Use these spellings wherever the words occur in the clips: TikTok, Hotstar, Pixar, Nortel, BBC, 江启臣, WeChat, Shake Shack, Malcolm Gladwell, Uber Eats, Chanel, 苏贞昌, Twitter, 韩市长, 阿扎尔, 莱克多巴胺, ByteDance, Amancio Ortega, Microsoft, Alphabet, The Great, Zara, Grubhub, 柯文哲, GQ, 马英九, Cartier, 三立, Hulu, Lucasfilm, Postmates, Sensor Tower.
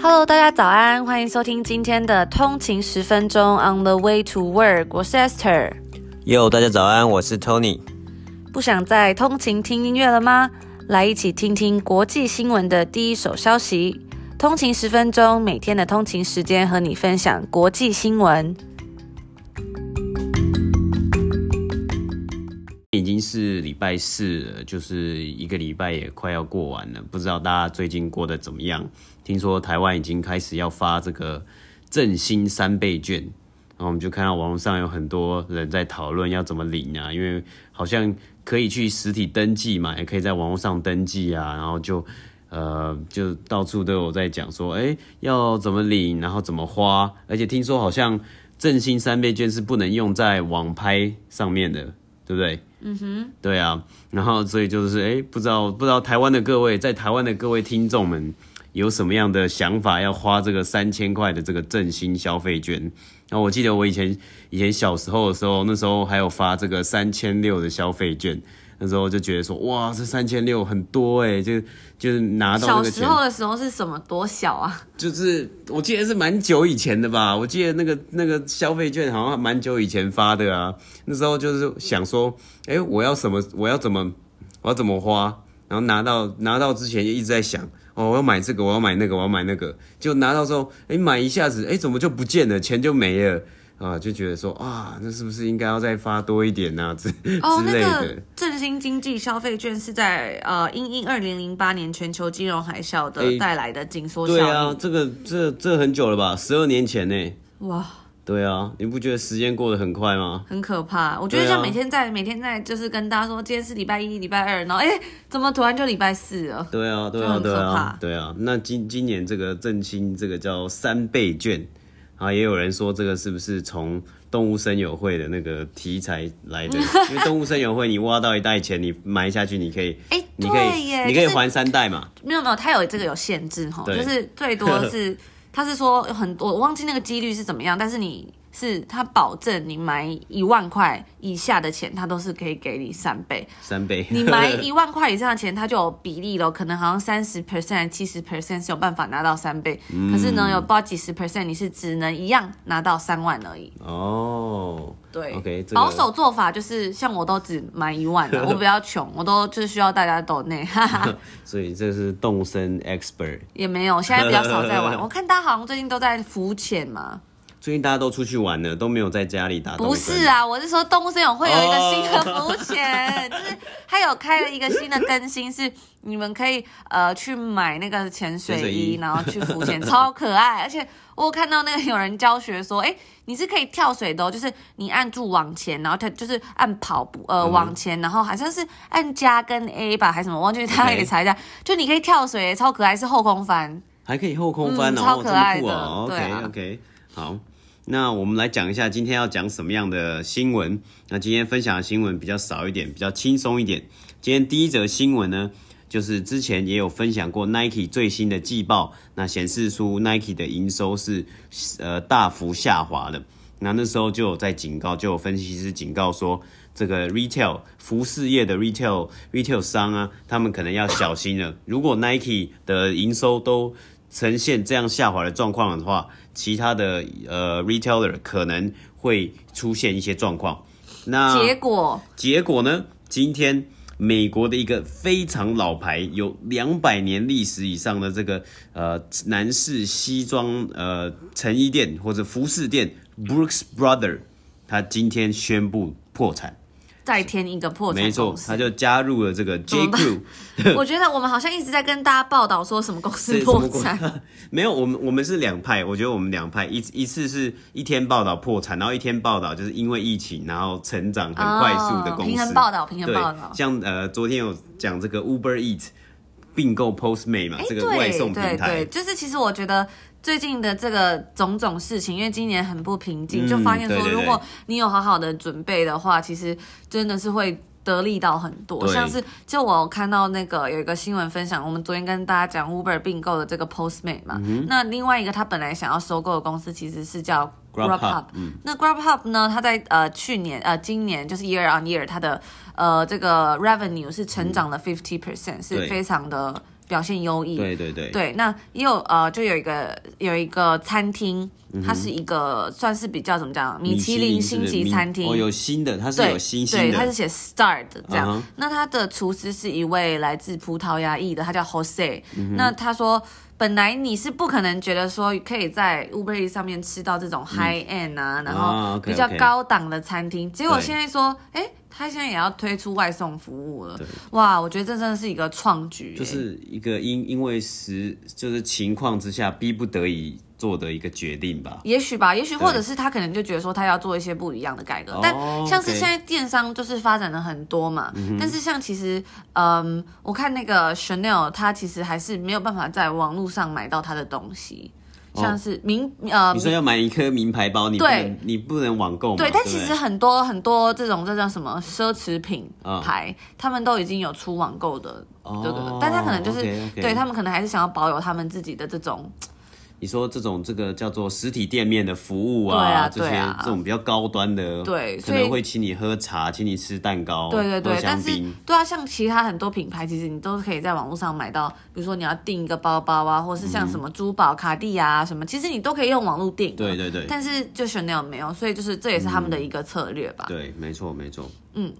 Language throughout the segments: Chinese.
Hello， 大家早安，欢迎收听今天的通勤十分钟 On the way to work， 我是 Esther。Yo， 大家早安，我是 Tony。不想在通勤听音乐了吗？来一起听听国际新闻的第一手消息。通勤十分钟，每天的通勤时间和你分享国际新闻。已经是礼拜四了，就是一个礼拜也快要过完了，不知道大家最近过得怎么样？听说台湾已经开始要发这个振兴3倍券，然后我们就看到网络上有很多人在讨论要怎么领啊，因为好像可以去实体登记嘛，也可以在网络上登记啊，然后就到处都有在讲说，要怎么领，然后怎么花，而且听说好像振兴3倍券是不能用在网拍上面的，对不对？嗯哼，对啊，然后所以就是不知道台湾的各位，在台湾的各位听众们有什么样的想法，要花这个3000块的这个振兴消费券？那我记得我以前小时候的时候，那时候还有发这个3600的消费券，那时候就觉得说，哇，这3600很多就是拿到那个钱。小时候的时候是什么多小啊？就是我记得是蛮久以前的吧，我记得那个消费券好像蛮久以前发的啊。那时候就是想说，我要怎么花？然后拿到之前就一直在想，我要买这个，我要买那个，我要买那个。就拿到之后，买一下子，怎么就不见了？钱就没了。就觉得说啊，那是不是应该要再发多一点啊之类的？那个振兴经济消费券是在因2008年全球金融海啸的带来的紧缩效应。对啊，这很久了吧？12年前呢。哇。对啊，你不觉得时间过得很快吗？很可怕，我觉得像每天在就是跟大家说，今天是礼拜一、礼拜二，然后怎么突然就礼拜四了？对啊，那今年这个振兴这个叫3倍券，啊，也有人说这个是不是从动物森友会的那个题材来的？因为动物森友会你挖到一袋钱，你埋下去，你可以你可以还3袋嘛？没有，它有限制哈，就是最多是。他是说很多，我忘记那个几率是怎么样，但是他保证你买1万块以下的钱，他都是可以给你3倍。你买1万块以上的钱，他就有比例了，可能好像30%、70% 是有办法拿到3倍，可是呢，有不知道几十 percent 你是只能一样拿到3万而已。哦，对，okay，保守做法就是像我都只买1万了，我比较穷，我都就是需要大家抖内，哈哈。所以这是动身 expert 也没有，现在比较少在玩。我看大家好像最近都在浮潜嘛。最近大家都出去玩了，都没有在家里打动物森。不是啊，我是说动物森友会有一个新的浮潜，就是它有开了一个新的更新，是你们可以去买那个潜水衣然后去浮潜，超可爱。而且我看到那个有人教学说，你是可以跳水的哦，就是你按住往前，然后它就是按跑步往前，然后好像是按加跟 A 吧还是什么，忘记大家可以查一下，就你可以跳水，超可爱，是后空翻，还可以后空翻，超可爱的，哦，对啊 OK。好，那我们来讲一下今天要讲什么样的新闻。那今天分享的新闻比较少一点，比较轻松一点。今天第一则新闻呢，就是之前也有分享过 Nike 最新的季报，那显示出 Nike 的营收是大幅下滑的。那时候就有在警告，就有分析师警告说，这个 retail 服饰业的 retail 商啊，他们可能要小心了。如果 Nike 的营收都呈现这样下滑的状况的话，其他的retailer 可能会出现一些状况。那结果呢？今天美国的一个非常老牌，有200年历史以上的这个男士西装成衣店或者服饰店 Brooks Brothers， 他今天宣布破产。再添一个破产公司，没错，他就加入了这个 J. Crew。我觉得我们好像一直在跟大家报道说什么公司破产，没有，我们是两派，我觉得我们两派，一次是一天报道破产，然后一天报道就是因为疫情然后成长很快速的公司，平衡报道。像昨天有讲这个 Uber Eats 并购 Postmate 嘛，这个外送平台，对，就是其实我觉得。最近的这个种种事情，因为今年很不平静，就发现说，如果你有好好的准备的话，其实真的是会得利到很多。像是就我看到那个有一个新闻分享，我们昨天跟大家讲 Uber 并购的这个 Postmate 嘛，那另外一个他本来想要收购的公司其实是叫 Grubhub，那 Grubhub 呢，它在今年就是 year on year， 它的这个 revenue 是成长了50%，是非常的。表现优异。对对对对，那也有就有一个餐厅，它是一个算是比较怎么讲，米其林星级餐厅。哦，有新的，它是有星星的，对，它是写 Star 的这样。那它的厨师是一位来自葡萄牙裔的，他叫 Jose。那他说，本来你是不可能觉得说可以在 Uber Eats 上面吃到这种 high end 啊，然后比较高档的餐厅，结果现在说，哎。他现在也要推出外送服务了，哇！我觉得这真的是一个创举，就是一个因为就是情况之下逼不得已做的一个决定吧。也许吧，也许或者是他可能就觉得说他要做一些不一样的改革，但像是现在电商就是发展了很多嘛，但是像其实，我看那个 Chanel， 他其实还是没有办法在网络上买到他的东西。像是你说要买一颗名牌包，你不能网购嘛？对，但其实很多很多这种这叫什么奢侈品牌，他们都已经有出网购的，对，但他可能就是 okay. 对他们可能还是想要保有他们自己的这种。你说这个叫做实体店面的服务啊，对啊这些这种比较高端的，对，可能会请你喝茶，请你吃蛋糕，对对对，喝香槟，但是对啊，像其他很多品牌，其实你都可以在网络上买到，比如说你要订一个包包啊，或是像什么珠宝、卡地亚啊什么，其实你都可以用网络订，对对对。但是就 Chanel 没有，所以就是这也是他们的一个策略吧。对，没错没错。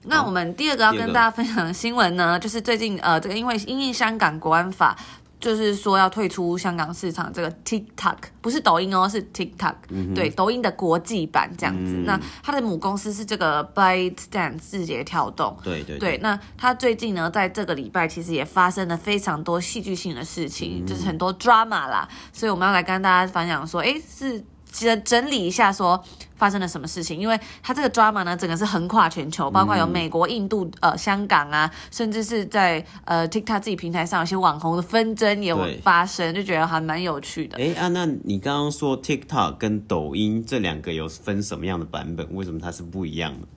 那我们第二个要跟大家分享的新闻呢，就是最近这个因为因应香港国安法。就是说要退出香港市场，这个 TikTok 不是抖音哦，是 TikTok，对，抖音的国际版这样子。那它的母公司是这个 ByteDance 字节跳动，对对 对。那它最近呢，在这个礼拜其实也发生了非常多戏剧性的事情，就是很多 drama 啦，所以我们要来跟大家分享说，整理一下说发生了什么事情，因为它这个 drama 呢，整个是横跨全球，包括有美国、印度、香港啊，甚至是在TikTok 自己平台上有些网红的纷争也有发生，就觉得还蛮有趣的。那你刚刚说 TikTok 跟抖音这两个有分什么样的版本？为什么它是不一样的？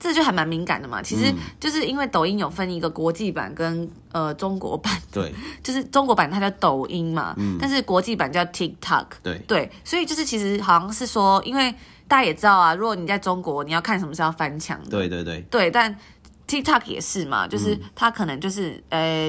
这就还蛮敏感的嘛，其实就是因为抖音有分一个国际版跟中国版，对，就是中国版它叫抖音嘛，但是国际版叫 TikTok， 对，所以就是其实好像是说，因为大家也知道啊，如果你在中国，你要看什么是要翻墙的，对对对，对，但 TikTok 也是嘛，就是它可能就是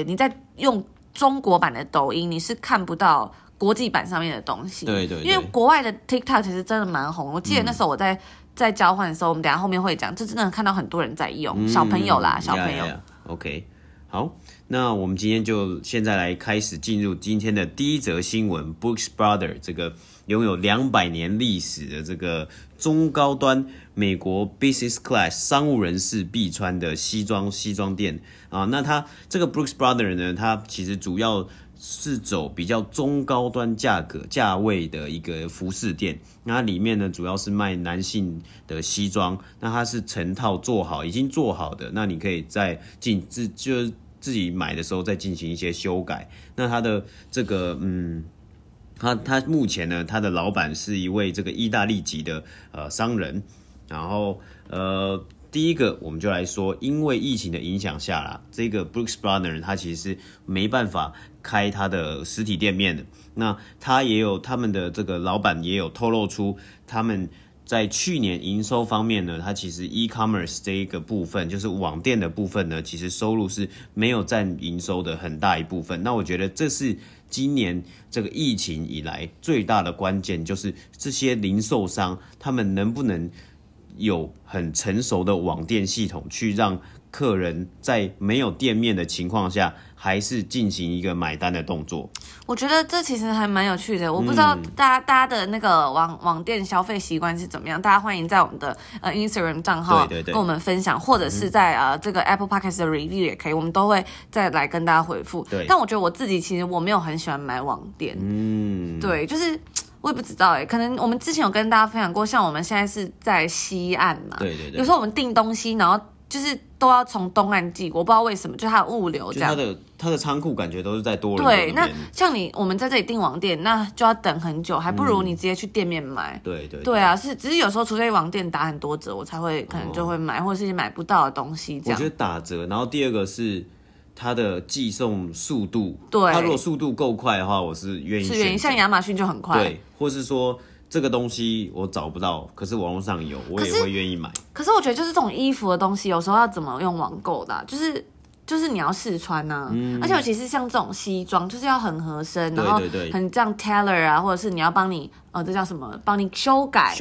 你在用中国版的抖音，你是看不到国际版上面的东西，对对对，因为国外的 TikTok 其实真的蛮红，我记得那时候我在交换的时候，我们等一下后面会讲，就真的看到很多人在用，小朋友啦，小朋友。OK， 好，那我们今天就现在来开始进入今天的第一则新闻 ，Brooks Brothers 这个拥有200年历史的这个中高端美国 Business Class 商务人士必穿的西装店啊，那它这个 Brooks Brothers 呢，它其实主要是走比较中高端价位的一个服饰店，那它里面呢主要是卖男性的西装，那它是成套做好，已经做好的，那你可以在自己买的时候再进行一些修改。那它的这个它目前呢，它的老板是一位这个意大利籍的商人，然后第一个，我们就来说，因为疫情的影响下啦，这个 Brooks Brothers 它其实是没办法开它的实体店面的。那它也有他们的这个老板也有透露出，他们在去年营收方面呢，它其实 e-commerce 这一个部分，就是网店的部分呢，其实收入是没有占营收的很大一部分。那我觉得这是今年这个疫情以来最大的关键，就是这些零售商他们能不能有很成熟的网店系统，去让客人在没有店面的情况下，还是进行一个买单的动作。我觉得这其实还蛮有趣的，我不知道大家的那个网店消费习惯是怎么样，大家欢迎在我们的Instagram 账号跟我们分享，或者是在这个 Apple Podcast 的 review 也可以，我们都会再来跟大家回复。但我觉得我自己其实我没有很喜欢买网店，对，就是。我也不知道可能我们之前有跟大家分享过，像我们现在是在西岸嘛，对对对，有时候我们订东西，然后就是都要从东岸寄，我不知道为什么，就它的物流这样，就它的仓库感觉都是在多伦多那边。对，那像我们在这里订网店，那就要等很久，还不如你直接去店面买。对对对啊，是，只是有时候除非网店打很多折，我才会可能就会买，或者是买不到的东西这样。我觉得打折，然后第二个是。它的寄送速度，对，它如果速度够快的话，我是愿意选择。像亚马逊就很快，对，或是说这个东西我找不到，可是网络上有，我也会愿意买。可是我觉得就是这种衣服的东西，有时候要怎么用网购的啊，就是。就是你要试穿啊、嗯、而且尤其是像这种西装就是要很合身，然后很这样 tailor 啊，或者是你要帮你这叫什么，帮你修改，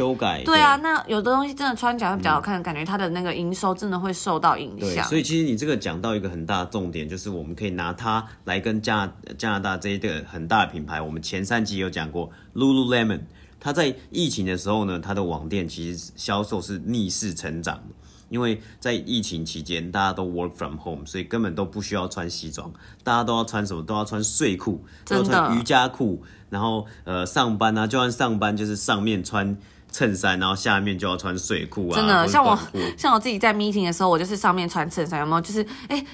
对啊，对，那有的东西真的穿起来会比较好看、嗯、感觉它的那个营收真的会受到影响。对，所以其实你这个讲到一个很大的重点，就是我们可以拿它来跟加拿大这一个很大的品牌，我们前三集有讲过 Lululemon， 它在疫情的时候呢，它的网店其实销售是逆势成长的，因为在疫情期间大家都 work from home， 所以根本都不需要穿西装，大家都要穿什么，都要穿睡裤，都要穿瑜伽裤，然后上班啊，就算上班就是上面穿衬衫，然后下面就要穿睡裤啊，真的像我自己在 meeting 的时候，我就是上面穿衬衫，有没有，就是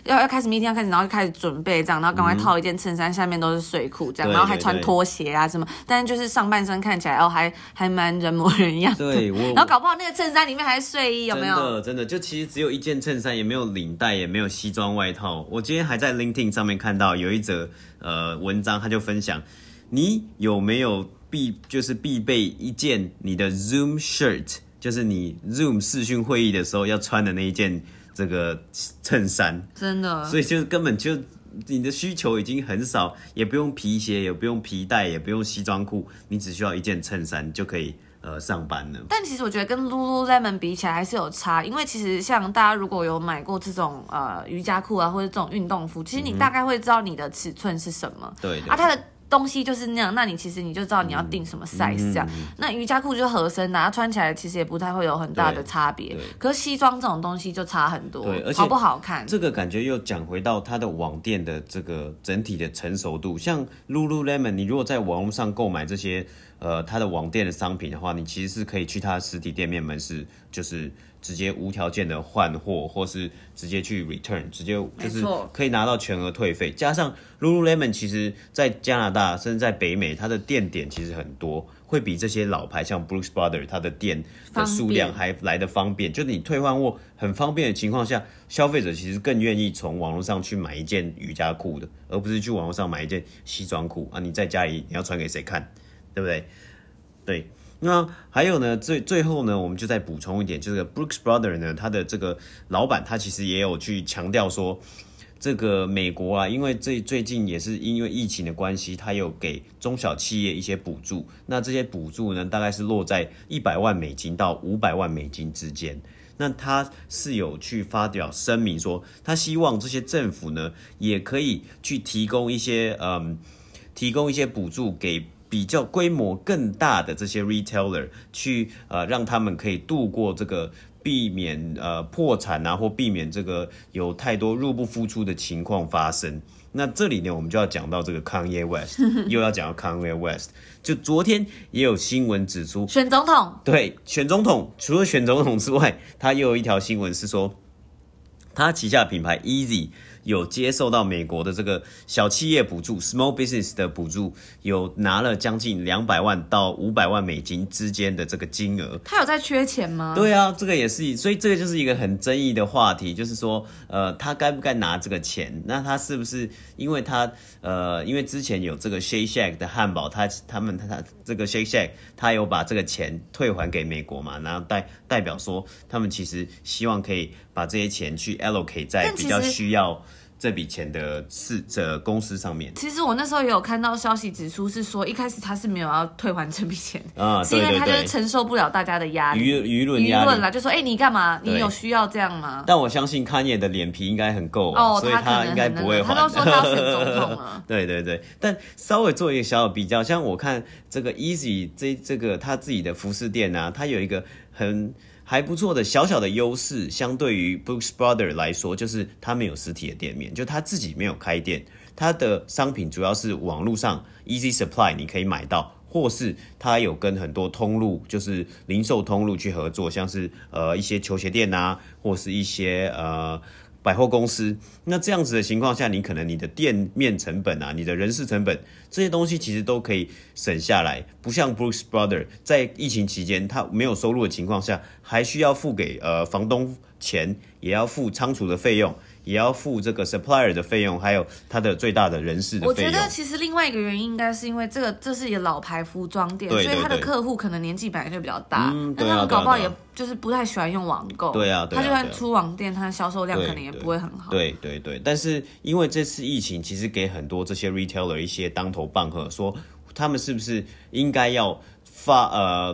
要开始 meeting 要开始，然后就开始准备这样，然后赶快套一件衬衫、嗯、下面都是睡裤这样，然后还穿拖鞋啊什么，但是就是上半身看起来还蛮人模人样的，对，然后搞不好那个衬衫里面还是睡衣，有没有，真的就其实只有一件衬衫，也没有领带，也没有西装外套。我今天还在 LinkedIn 上面看到有一则文章，他就分享你有没有必备一件你的 Zoom shirt， 就是你 Zoom 视讯会议的时候要穿的那一件这个衬衫，真的，所以就根本就你的需求已经很少，也不用皮鞋，也不用皮带，也不用西装裤，你只需要一件衬衫就可以上班了。但其实我觉得跟 Lululemon 比起来还是有差，因为其实像大家如果有买过这种瑜伽裤啊，或者这种运动服，其实你大概会知道你的尺寸是什么，对啊，它的东西就是那样，那你其实你就知道你要订什么 size 这样。那瑜伽裤就合身啦、啊，穿起来其实也不太会有很大的差别。可是西装这种东西就差很多，对，而且好不好看？这个感觉又讲回到它的网店的这个整体的成熟度。像 Lululemon， 你如果在网络上购买这些它的网店的商品的话，你其实是可以去它的实体店面门市，就是直接无条件的换货，或是直接去 return， 直接就是可以拿到全额退费。加上 Lululemon 其实在加拿大甚至在北美，它的店点其实很多，会比这些老牌像 Brooks Brothers 它的店的数量还来得方便，就是你退换货很方便的情况下，消费者其实更愿意从网络上去买一件瑜伽裤的，而不是去网络上买一件西装裤啊！你在家里你要穿给谁看，对不对？对。那还有呢，最后呢，我们就再补充一点，就是 Brooks Brothers 呢，他的这个老板他其实也有去强调说，这个美国啊，因为最近也是因为疫情的关系，他有给中小企业一些补助，那这些补助呢，大概是落在$1,000,000到$5,000,000之间。那他是有去发表声明说，他希望这些政府呢，也可以去提供一些补助给比较规模更大的这些 retailer， 去让他们可以度过这个避免破产啊，或避免这个有太多入不敷出的情况发生。那这里呢，我们就要讲到这个 Kanye West， 又要讲到 Kanye West。就昨天也有新闻指出，选总统，对，选总统，除了选总统之外，他又有一条新闻是说，他旗下品牌 Yeezy 有接受到美国的这个小企业补助 （Small Business） 的补助，有拿了将近$2,000,000到$5,000,000之间的这个金额。他有在缺钱吗？对啊，这个也是，所以这个就是一个很争议的话题，就是说，他该不该拿这个钱？那他是不是因为他因为之前有这个 Shake Shack 的汉堡，他这个 Shake Shack 他有把这个钱退还给美国嘛？然后代表说，他们其实希望可以把这些钱去 allocate 在比较需要这笔钱的公司上面。其实我那时候也有看到消息指出，是说一开始他是没有要退还这笔钱啊，是因为他就是承受不了大家的压力，舆论压力啦，就说你干嘛？你有需要这样吗？但我相信Kanye的脸皮应该很够哦，所以他应该不会还。他都说他要选总统了。对，但稍微做一个小小比较，像我看这个 Yeezy 这个他自己的服饰店啊，他有一个还不错的小小的优势，相对于 Brooks Brothers 来说，就是他没有实体的店面，就他自己没有开店，他的商品主要是网络上 Easy Supply 你可以买到，或是他有跟很多通路，就是零售通路去合作，像是一些球鞋店啊，或是一些百货公司。那这样子的情况下，你可能你的店面成本啊，你的人事成本，这些东西其实都可以省下来。不像 Brooks Brothers 在疫情期间，他没有收入的情况下，还需要付给房东钱，也要付仓储的费用，也要付这个 supplier 的费用，还有他的最大的人事的费用。我觉得其实另外一个原因应该是因为这是一个老牌服装店，对对对，所以他的客户可能年纪本来就比较大，但他们搞不好也就是不太喜欢用网购，对啊，对啊，他就算出网店，他的销售量可能也不会很好，对对 对, 对, 对。但是因为这次疫情，其实给很多这些 retailer 一些当头棒喝，说他们是不是应该要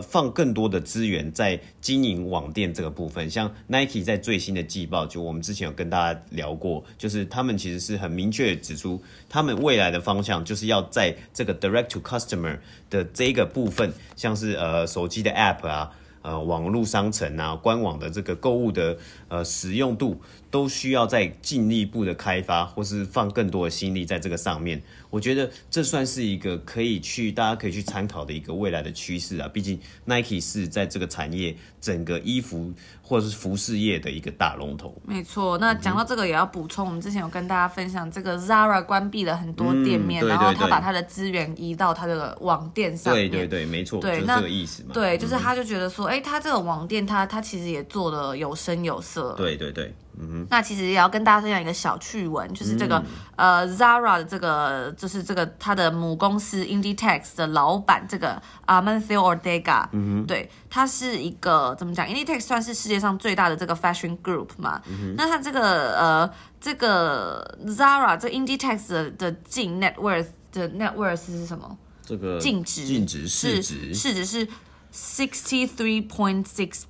放更多的资源在经营网店这个部分。像 Nike 在最新的季报，就我们之前有跟大家聊过，就是他们其实是很明确指出他们未来的方向就是要在这个 direct to customer 的这个部分，像是手机的 app 啊，网络商城啊，官网的这个购物的使用度，都需要再进一步的开发，或是放更多的心力在这个上面。我觉得这算是一个大家可以去参考的一个未来的趋势啊。毕竟 Nike 是在这个产业整个衣服或者是服饰业的一个大龙头。没错，那讲到这个也要补充，我们之前有跟大家分享这个 Zara 关闭了很多店面，对对对，然后他把他的资源移到他的网店上面。对对对，没错，对，就是这个意思嘛。对，就是他就觉得说，他这个网店他其实也做得有声有色。对对对，嗯。那其实也要跟大家分享一个小趣闻，就是这个、Zara 的这个就是这个他的母公司 Inditex 的老板这个 Amancio Ortega， 对，他是一个怎么讲 ？Inditex 算是世界上最大的这个 fashion group 嘛，那他这个 Zara 这 Inditex 的净 net worth 的 net worth 是什么？这个净值市值是。63.6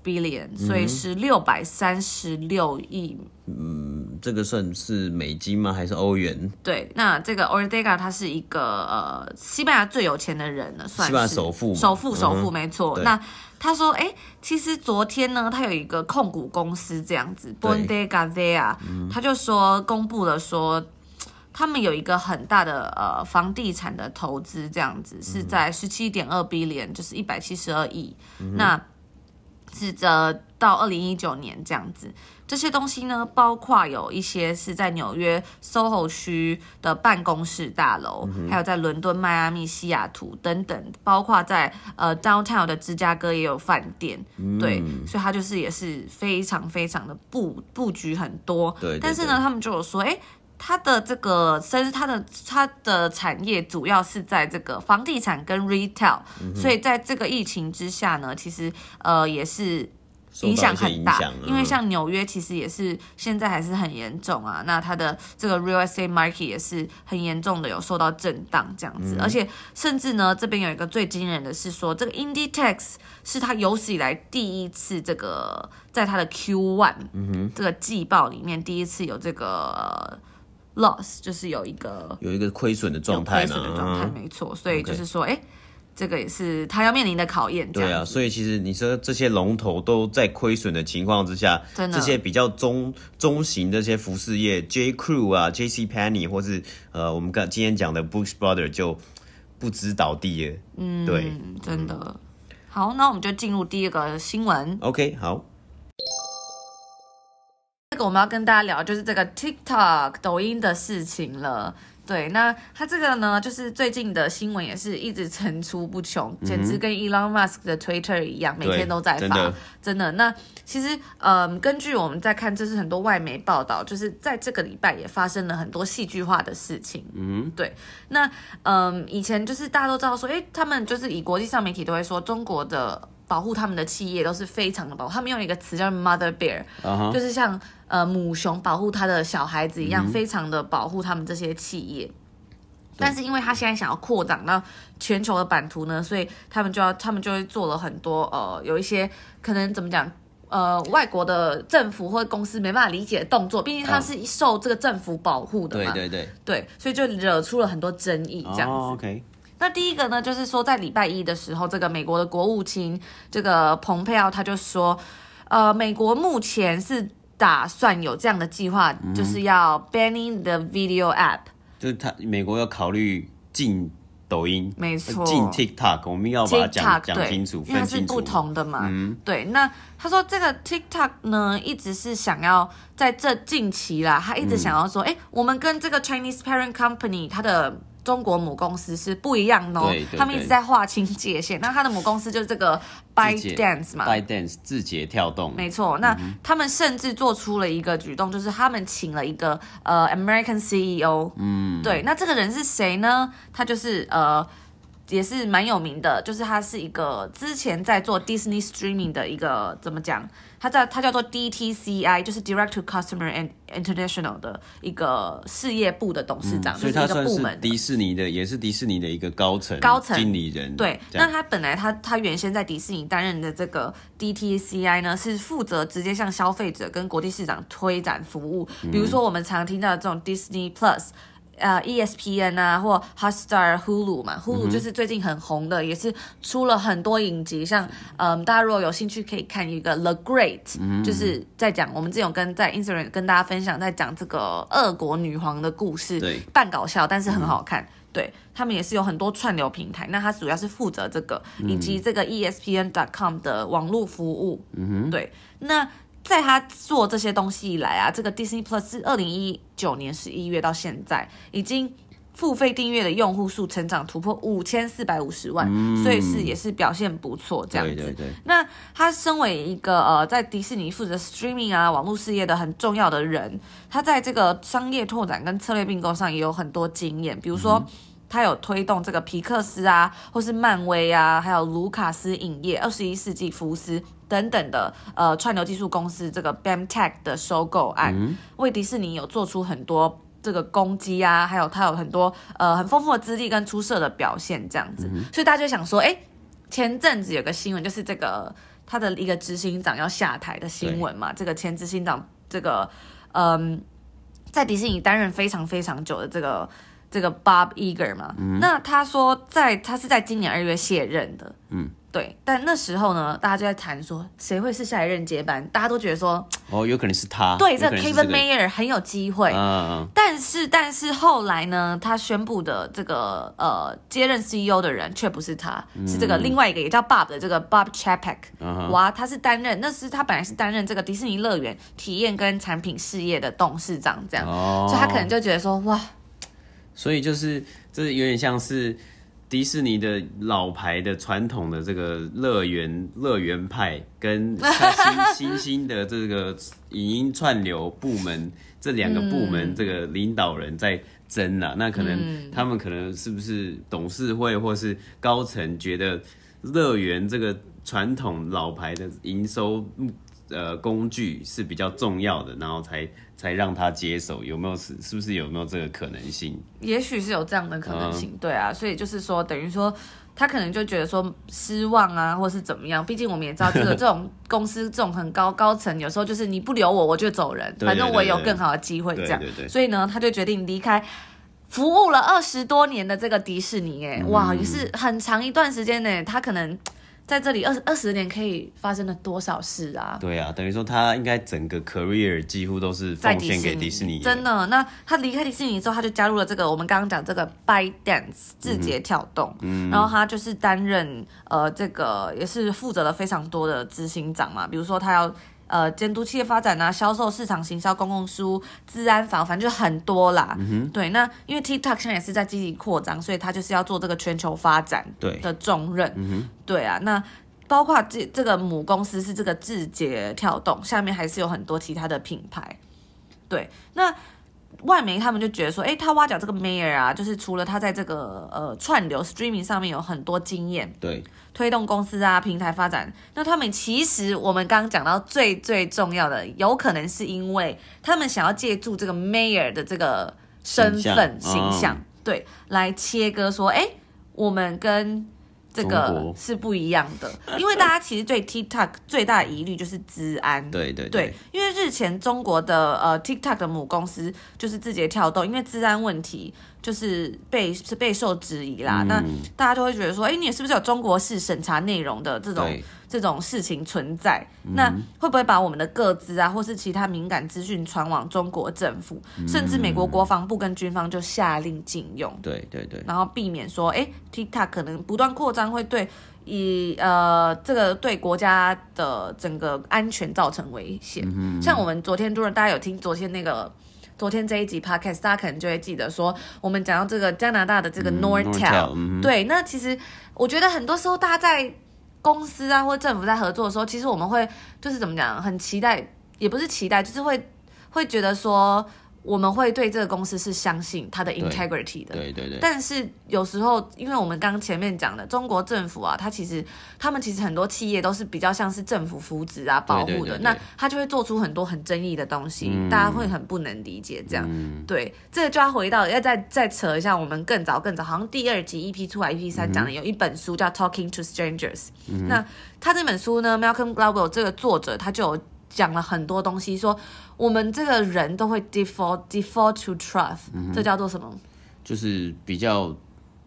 billion， 所以是636亿。这个算是美金吗？还是欧元？对，那这个 Ortega 他是一个西班牙最有钱的人了，算是西班牙首富，没错。那他说，其实昨天呢，他有一个控股公司这样子 Bottega Veneta， 他就说公布了说。他们有一个很大的房地产的投资，这样子是在 17.2 billion， 就是172亿。那是到2019年这样子。这些东西呢，包括有一些是在纽约 SoHo 区的办公室大楼，还有在伦敦、迈阿密、西雅图等等，包括在downtown 的芝加哥也有饭店，对，所以它就是也是非常非常的布局很多。对，但是呢，他们就有说，它的产业主要是在这个房地产跟 retail，所以在这个疫情之下呢，其实也是影响很大，因为像纽约其实也是现在还是很严重啊，那它的这个 real estate market 也是很严重的有受到震荡这样子，而且甚至呢这边有一个最惊人的是说，这个 Inditex 是它有史以来第一次这个在它的 Q1、这个季报里面第一次有这个loss， 就是有一个亏损的状态嘛，没错，所以就是说，这个也是他要面临的考验。对啊，所以其实你说这些龙头都在亏损的情况之下，这些比较中型这些服饰业 ，J. Crew 啊 ，J. C. Penney 或是我们今天讲的 Brooks Brothers 就不知倒地了。对，真的。好，那我们就进入第二个新闻。OK， 好。这个我们要跟大家聊就是这个 TikTok 抖音的事情了。对，那它这个呢，就是最近的新闻也是一直层出不穷，简直跟 Elon Musk 的 Twitter 一样，每天都在发，真的。那其实，根据我们在看，这是很多外媒报道，就是在这个礼拜也发生了很多戏剧化的事情。对。那以前就是大家都知道说，他们就是以国际上媒体都会说中国的。保护他们的企业都是非常的保护，他们用一个词叫 mother bear，就是像母熊保护他的小孩子一样，非常的保护他们这些企业。但是因为他现在想要扩展到全球的版图呢，所以他们就会做了很多有一些可能怎么讲。外国的政府或公司没办法理解的动作，毕竟它是受这个政府保护的嘛，对，所以就惹出了很多争议这样子。OK。那第一个呢，就是说在礼拜一的时候，这个美国的国务卿这个蓬佩奥他就说，美国目前是打算有这样的计划，就是要 banning the video app， 就是美国要考虑禁抖音，没错，禁 TikTok， 我们要把它讲清楚，因为它是不同的嘛。对，那他说这个 TikTok 呢，一直是想要在这近期啦，他一直想要说，我们跟这个 Chinese Parent Company 它的中国母公司是不一样的哦，他们一直在划清界限。那他的母公司就是这个 ByteDance 嘛 ，ByteDance 字节跳动，没错。那他们甚至做出了一个举动，就是他们请了一个American CEO， 对。那这个人是谁呢？他就是也是蛮有名的，就是他是一个之前在做 Disney Streaming 的一个怎么讲，他叫做 DTCI， 就是 Direct to Customer and International 的一个事业部的董事长，就是一个部门，也是迪士尼的一个高层经理人。对，那他本来他原先在迪士尼担任的这个 DTCI 呢，是负责直接向消费者跟国际市场推展服务，比如说我们常听到的这种 Disney Plus。ESPN 啊，或 Hotstar Hulu 嘛 ，Hulu 就是最近很红的，也是出了很多影集，像大家如果有兴趣可以看一个 The Great，就是在讲我们之前有在 Instagram 跟大家分享，在讲这个俄国女皇的故事，对，半搞笑，但是很好看。对，他们也是有很多串流平台，那他主要是负责这个，以及这个 ESPN.com 的网络服务。对，那。在他做这些东西以来啊，这个 Disney Plus 是2019年11月到现在，已经付费订阅的用户数成长突破5450万，所以也是表现不错这样子。对对对。那他身为一个在迪士尼负责 streaming 啊网络事业的很重要的人，他在这个商业拓展跟策略并购上也有很多经验，比如说。他有推动这个皮克斯啊，或是漫威啊，还有卢卡斯影业、21世纪福斯等等的串流技术公司这个 BAMTech 的收购案，为迪士尼有做出很多这个攻击啊，还有他有很多很丰富的资历跟出色的表现这样子，所以大家就想说，哎，前阵子有个新闻就是这个他的一个执行长要下台的新闻嘛，这个前执行长这个在迪士尼担任非常非常久的这个 Bob Iger 嘛，那他说他是在今年2月卸任的，对，但那时候呢，大家就在谈说谁会是下一任接班，大家都觉得说有可能是他，对，这个 Kevin Mayer 很有机会，但是后来呢，他宣布的这个接任 CEO 的人却不是他，是这个另外一个也叫 Bob 的这个 Bob Chapek，哇，他是他本来是担任这个迪士尼乐园体验跟产品事业的董事长这样，所以他可能就觉得说哇。所以这有点像是迪士尼的老牌的传统的这个乐园派跟新兴的这个影音串流部门这两个部门这个领导人在争啊，那可能他们可能是不是董事会或是高层觉得乐园这个传统老牌的营收工具是比较重要的，然后才让他接手，是不是有没有这个可能性？也许是有这样的可能性，对啊，所以就是说，等于说他可能就觉得说失望啊，或是怎么样。毕竟我们也知道，这种公司这种很高层，有时候就是你不留我就走人，反正我也有更好的机会这样。对，所以呢，他就决定离开。服务了20多年的这个迪士尼，哇，也是很长一段时间呢。他可能。在这里20年可以发生了多少事啊？对啊，等于说他应该整个 career 几乎都是奉献给迪士尼。真的，那他离开迪士尼之后，他就加入了这个我们刚刚讲这个 ByteDance 字节跳动，然后他就是担任这个也是负责了非常多的执行长嘛，比如说他要。监督企业发展啊，销售、市场行销、公共事务、治安法，反正就很多啦。对，那因为 TikTok 现在也是在积极扩张，所以他就是要做这个全球发展的重任。对啊，那包括这个母公司是这个字节跳动，下面还是有很多其他的品牌。对，那。外媒他们就觉得说，他挖角这个 Mayer 啊，就是除了他在这个串流 streaming 上面有很多经验，对，推动公司啊平台发展，那他们其实我们刚刚讲到最最重要的，有可能是因为他们想要借助这个 Mayer 的这个身份形象，对，来切割说，我们跟这个是不一样的，因为大家其实对 TikTok 最大的疑虑就是资安。对，因为日前中国的TikTok 的母公司就是字节跳动，因为资安问题就是备受质疑啦。那大家就会觉得说，你是不是有中国式审查内容的这种事情存在？那会不会把我们的个资啊，或是其他敏感资讯传往中国政府，甚至美国国防部跟军方就下令禁用？对，然后避免说，TikTok 可能不断扩张会对这个对国家的整个安全造成危险。像我们昨天大家有听昨天那个昨天这一集 podcast 大家可能就会记得说我们讲到这个加拿大的这个 Nortel、对，那其实我觉得很多时候大家在公司啊或政府在合作的时候，其实我们会就是怎么讲，很期待，也不是期待，就是会觉得说我们会对这个公司是相信它的 integrity 的，对对 对, 对。但是有时候，因为我们刚前面讲的，中国政府啊，他们其实很多企业都是比较像是政府扶植啊、保护的，对对对对，那他就会做出很多很争议的东西，大家会很不能理解这样。对，这个就要回到要再扯一下，我们更早，好像第二集 EP2 还 EP3 讲的有一本书叫《Talking to Strangers》，那他这本书呢 ，Malcolm Gladwell 这个作者他就有讲了很多东西，说我们这个人都会 default to trust，这叫做什么？就是比较，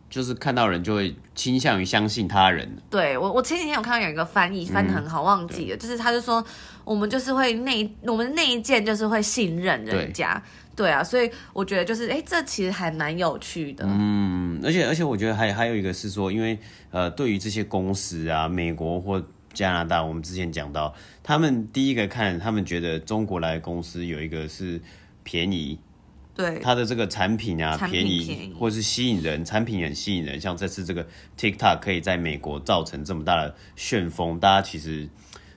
就是看到人就会倾向于相信他人。对，我前几天有看到有一个翻译翻得很好，忘记了，就是他就说我们就是会我们内建就是会信任人家。对啊，所以我觉得就是，这其实还蛮有趣的。而且我觉得还有一个是说，因为对于这些公司啊，美国或加拿大，我们之前讲到，他们第一个看，他们觉得中国来的公司有一个是便宜，对，它的这个产品啊便宜，或是吸引人，产品很吸引人。像这次这个 TikTok 可以在美国造成这么大的旋风，大家其实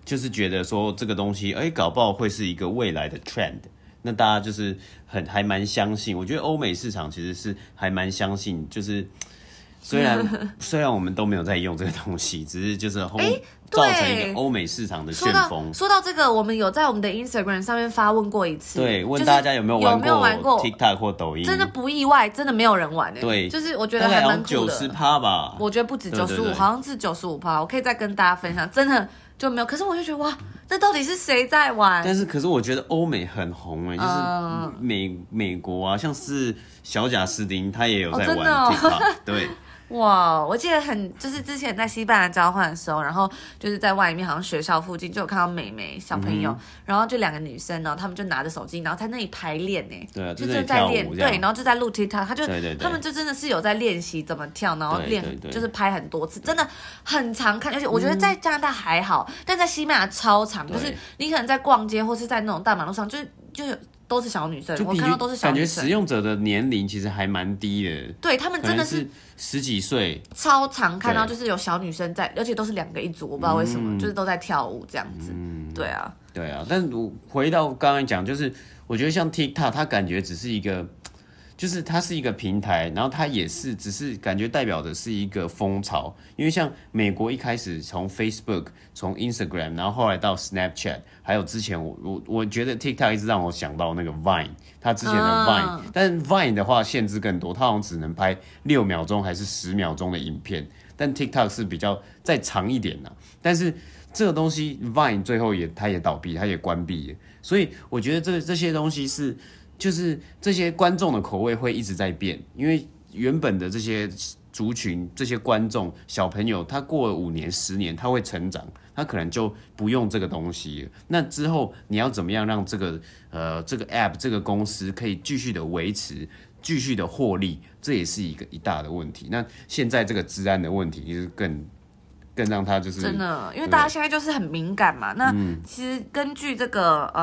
就是觉得说这个东西，搞不好会是一个未来的 trend。那大家就是还蛮相信，我觉得欧美市场其实是还蛮相信，就是。虽然我们都没有在用这个东西，只是就是造成一个欧美市场的旋风。说到这个，我们有在我们的 Instagram 上面发问过一次，对，问大家有没有玩过 TikTok 或抖音，真的不意外，真的没有人玩对，就是我觉得还蛮酷的，90% 吧，我觉得不止 95%， 对，好像是 95%， 我可以再跟大家分享，真的就没有。可是我就觉得哇，那到底是谁在玩？但是可是我觉得欧美很红就是美国啊，像是小贾斯汀他也有在玩 TikTok， 对。哇，我记得就是之前在西班牙交换的时候，然后就是在外面好像学校附近就有看到妹妹小朋友，然后就两个女生，然后她们就拿着手机，然后在那里排练对，就是在练，对，然后就在录 TikTok， 他们就真的是有在练习怎么跳，然后练就是拍很多次，真的很常看，而且我觉得在加拿大还好，但在西班牙超常，就是你可能在逛街或是在那种大马路上，就是都是小女生，我看到都是小女生。感觉使用者的年龄其实还蛮低的，对，他们真的是十几岁，超常看到就是有小女生在，而且都是两个一组，我不知道为什么，就是都在跳舞这样子。对啊。但回到刚刚讲，就是我觉得像 TikTok， 它感觉只是一个，就是它是一个平台，然后它也是只是感觉代表的是一个风潮，因为像美国一开始从 Facebook， 从 Instagram， 然后后来到 Snapchat， 还有之前我觉得 TikTok 一直让我想到那个 Vine， 它之前的 Vine， 但是 Vine 的话限制更多，它好像只能拍6秒钟还是10秒钟的影片，但 TikTok 是比较再长一点，但是这个东西 Vine 最后它也倒闭，它也关闭了，所以我觉得这些东西是。就是这些观众的口味会一直在变，因为原本的这些族群、这些观众、小朋友，他过了5年、10年，他会成长，他可能就不用这个东西了。那之后你要怎么样让这个 app 这个公司可以继续的维持、继续的获利，这也是一大的问题。那现在这个治安的问题就是更让他就是真的，因为大家现在就是很敏感嘛。那其实根据这个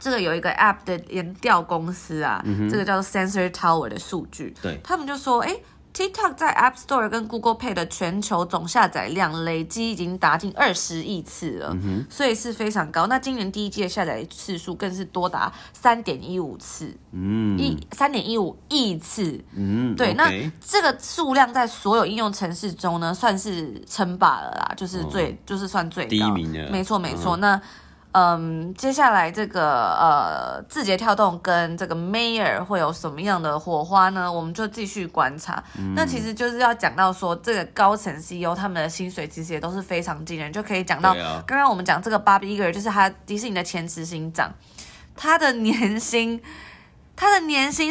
这个有一个 app 的研调公司啊，这个叫做 Sensor Tower 的数据，对，他们就说，TikTok 在 App Store 跟 Google Play 的全球总下载量累积已经达近20亿次了，所以是非常高。那今年第一季的下载次数更是多达 3.15 次，3.15 亿次，对，那这个数量在所有应用程式中呢，算是称霸了啦，就是就是算最高第一名的，没错，那。接下来这个字节跳动跟这个 Mayer 会有什么样的火花呢？我们就继续观察。那其实就是要讲到说，这个高层 CEO 他们的薪水其实也都是非常惊人，就可以讲到刚刚我们讲这个 Bob Iger， 就是他迪士尼的前执行长，他的年薪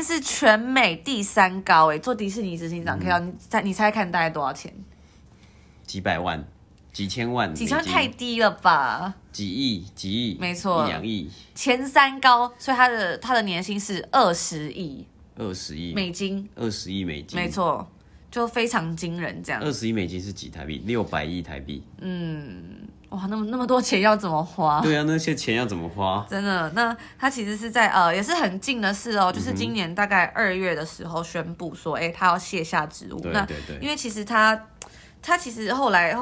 是全美第3高，做迪士尼执行长可以要你猜看大概多少钱？几百万。几千万，几千万太低了吧？几亿，没错，1-2亿，前3高，所以他的年薪是20亿美金，20亿美金，没错，就非常惊人这样。20亿美金是几台币？600亿台币。哇，那么多钱要怎么花？对啊，那些钱要怎么花？真的，那他其实是在也是很近的事哦，就是今年大概2月的时候宣布说，他要卸下职务。那因为其实他其实后来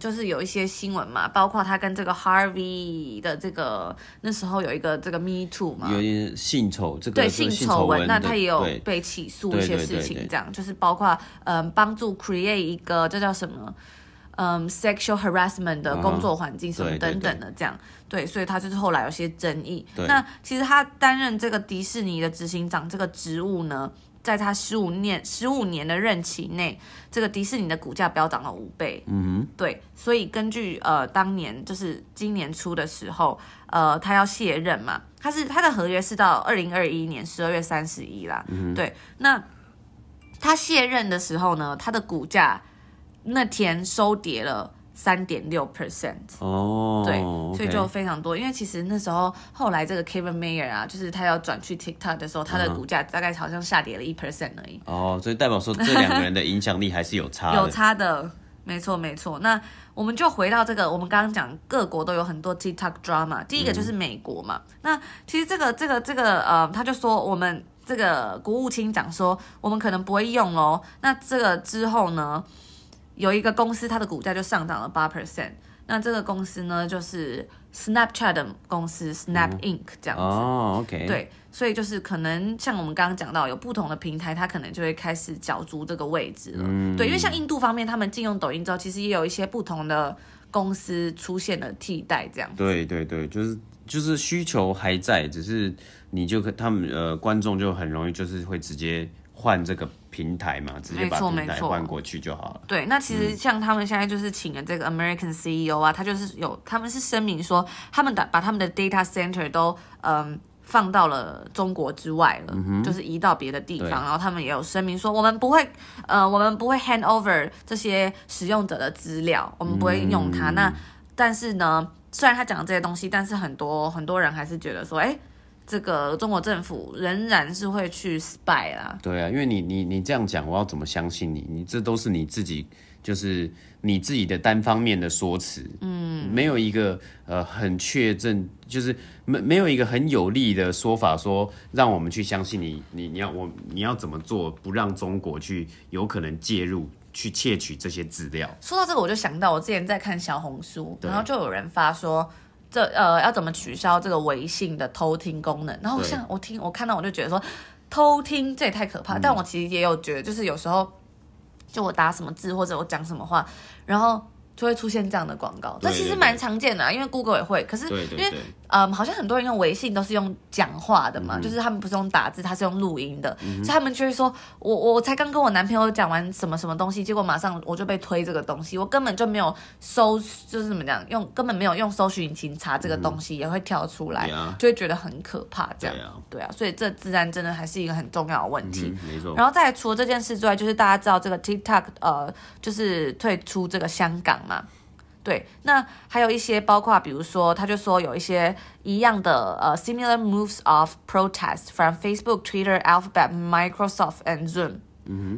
就是有一些新闻嘛，包括他跟这个 Harvey 的这个那时候有一个这个 Me Too 嘛，有点性丑这个对性丑闻，那他也有被起诉一些事情，这样就是包括帮助 create 一个这叫什么？sexual harassment 的工作环境什么等等的这样，对，所以他就是后来有些争议。那其实他担任这个迪士尼的执行长这个职务呢，在他15年的任期内，这个迪士尼的股价飙涨了5倍。嗯，对，所以根据当年就是今年初的时候，他要卸任嘛，他的合约是到2021年12月31日啦。嗯，对，那他卸任的时候呢，他的股价那天收跌了 3.6%， 哦，对，所以就非常多。因为其实那时候后来这个 Kevin Mayer 啊，就是他要转去 TikTok 的时候，他的股价大概好像下跌了 1% 而已。哦，所以代表说这两个人的影响力还是有差的。有差的，没错没错。那我们就回到这个，我们刚刚讲各国都有很多 TikTok drama， 第一个就是美国嘛。那其实这个他就说我们这个国务卿讲说我们可能不会用哦。那这个之后呢？有一个公司，它的股价就上涨了 8%。那这个公司呢，就是 Snapchat 的公司 Snap Inc. 这样子。哦，OK。对，所以就是可能像我们刚刚讲到，有不同的平台，它可能就会开始角逐这个位置了。嗯，对，因为像印度方面，他们禁用抖音之后，其实也有一些不同的公司出现了替代这样子。对对对，就是需求还在，只是你就他们观众就很容易就是会直接换这个平台嘛，直接把平台换过去就好了。对，那其实像他们现在就是请了这个 American CEO 啊，他们是声明说，他们把他们的 data center 都放到了中国之外了，就是移到别的地方。然后他们也有声明说，我们不会 hand over 这些使用者的资料，我们不会用它。那但是呢，虽然他讲这些东西，但是很多人还是觉得说，这个中国政府仍然是会去 spy 啦。对啊，因为你这样讲，我要怎么相信你？你这都是你自己，就是你自己的单方面的说辞，没有一个很确证，就是没有一个很有力的说法说让我们去相信你，你要怎么做，不让中国去有可能介入。去窃取这些资料。说到这个，我就想到我之前在看小红书，然后就有人发说要怎么取消这个微信的偷听功能。然后像我看到我就觉得说偷听这也太可怕。但我其实也有觉得，就是有时候就我打什么字或者我讲什么话，然后就会出现这样的广告。这其实蛮常见的因为 Google 也会。可是因为好像很多人用微信都是用讲话的嘛，就是他们不是用打字，他是用录音的，所以他们就会说我才刚跟我男朋友讲完什么什么东西，结果马上我就被推这个东西，我根本就没有就是怎么讲，根本没有用搜寻引擎查这个东西，也会跳出来，就会觉得很可怕这样。对啊，所以这自然真的还是一个很重要的问题。没错。然后再除了这件事之外，就是大家知道这个 TikTok 就是退出这个香港。对，那还有一些包括比如说他就说有一些一样的similar moves of protest from Facebook, Twitter, Alphabet, Microsoft and Zoom。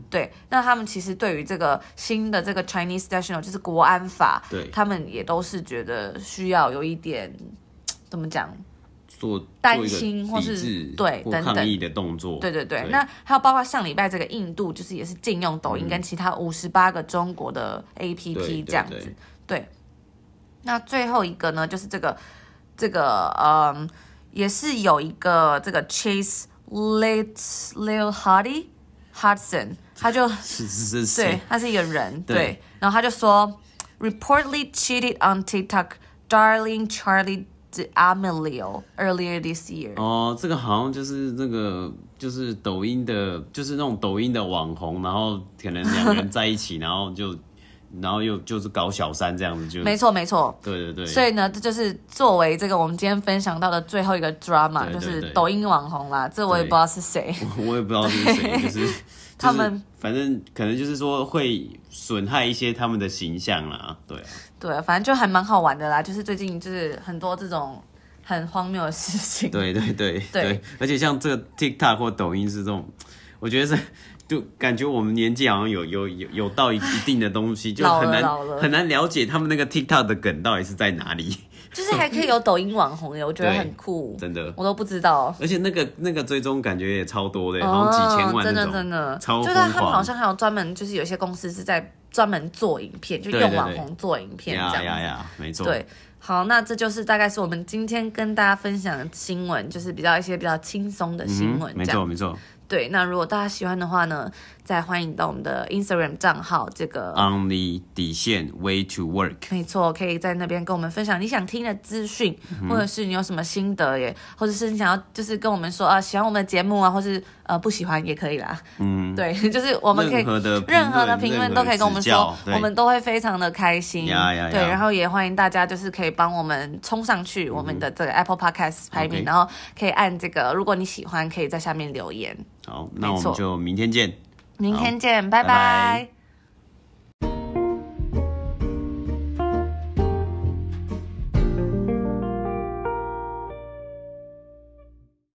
对，那他们其实对于这个新的这个 Chinese National 就是国安法，对，他们也都是觉得需要有一点怎么讲，担心或是对等等抗议的动作。对，那还有包括上礼拜这个印度就是也是禁用抖音跟其他58个中国的 APP 这样子。对，那最后一个呢，就是这个也是有一个这个 Chase Lil Hudson， 他就是对，他是一个人，对，然后他就说 reportedly cheated on TikTok darling Charlie。Amelio earlier this year。 哦，这个好像就是那个就是抖音的，就是那种抖音的网红，然后可能两个人在一起，然后又就是搞小三这样子，就没错，对。所以呢，这就是作为这个我们今天分享到的最后一个 drama， 就是抖音网红啦。这我也不知道是谁，我也不知道是谁，就是他们反正可能就是说会损害一些他们的形象啦。对，反正就还蛮好玩的啦。就是最近就是很多这种很荒谬的事情。对，而且像这个 TikTok 或抖音是这种。我觉得是就感觉我们年纪好像有到一定的东西，就很难了解他们那个 TikTok 的梗到底是在哪里。就是还可以有抖音网红耶，我觉得很酷，真的，我都不知道。而且那个追踪感觉也超多的，好像几千万那种，真的，超疯狂。就是他们好像还有专门，就是有些公司是在专门做影片，就用网红做影片这样子。对对对，没错。对，好，那这就是大概是我们今天跟大家分享的新闻，就是比较轻松的新闻，没错没错。对，那如果大家喜欢的话呢，再欢迎到我们的 Instagram 账号这个 Only 底线 Way to Work， 没错，可以在那边跟我们分享你想听的资讯，或者是你有什么心得耶，或者是你想要就是跟我们说啊，喜欢我们的节目啊，或是不喜欢也可以啦。嗯，对，就是我们可以任何的评论都可以跟我们说，我们都会非常的开心。对，然后也欢迎大家就是可以帮我们冲上去我们的这个 Apple Podcast 排名，然后可以按这个，如果你喜欢可以在下面留言。好，那我们就明天见。明天见，拜拜。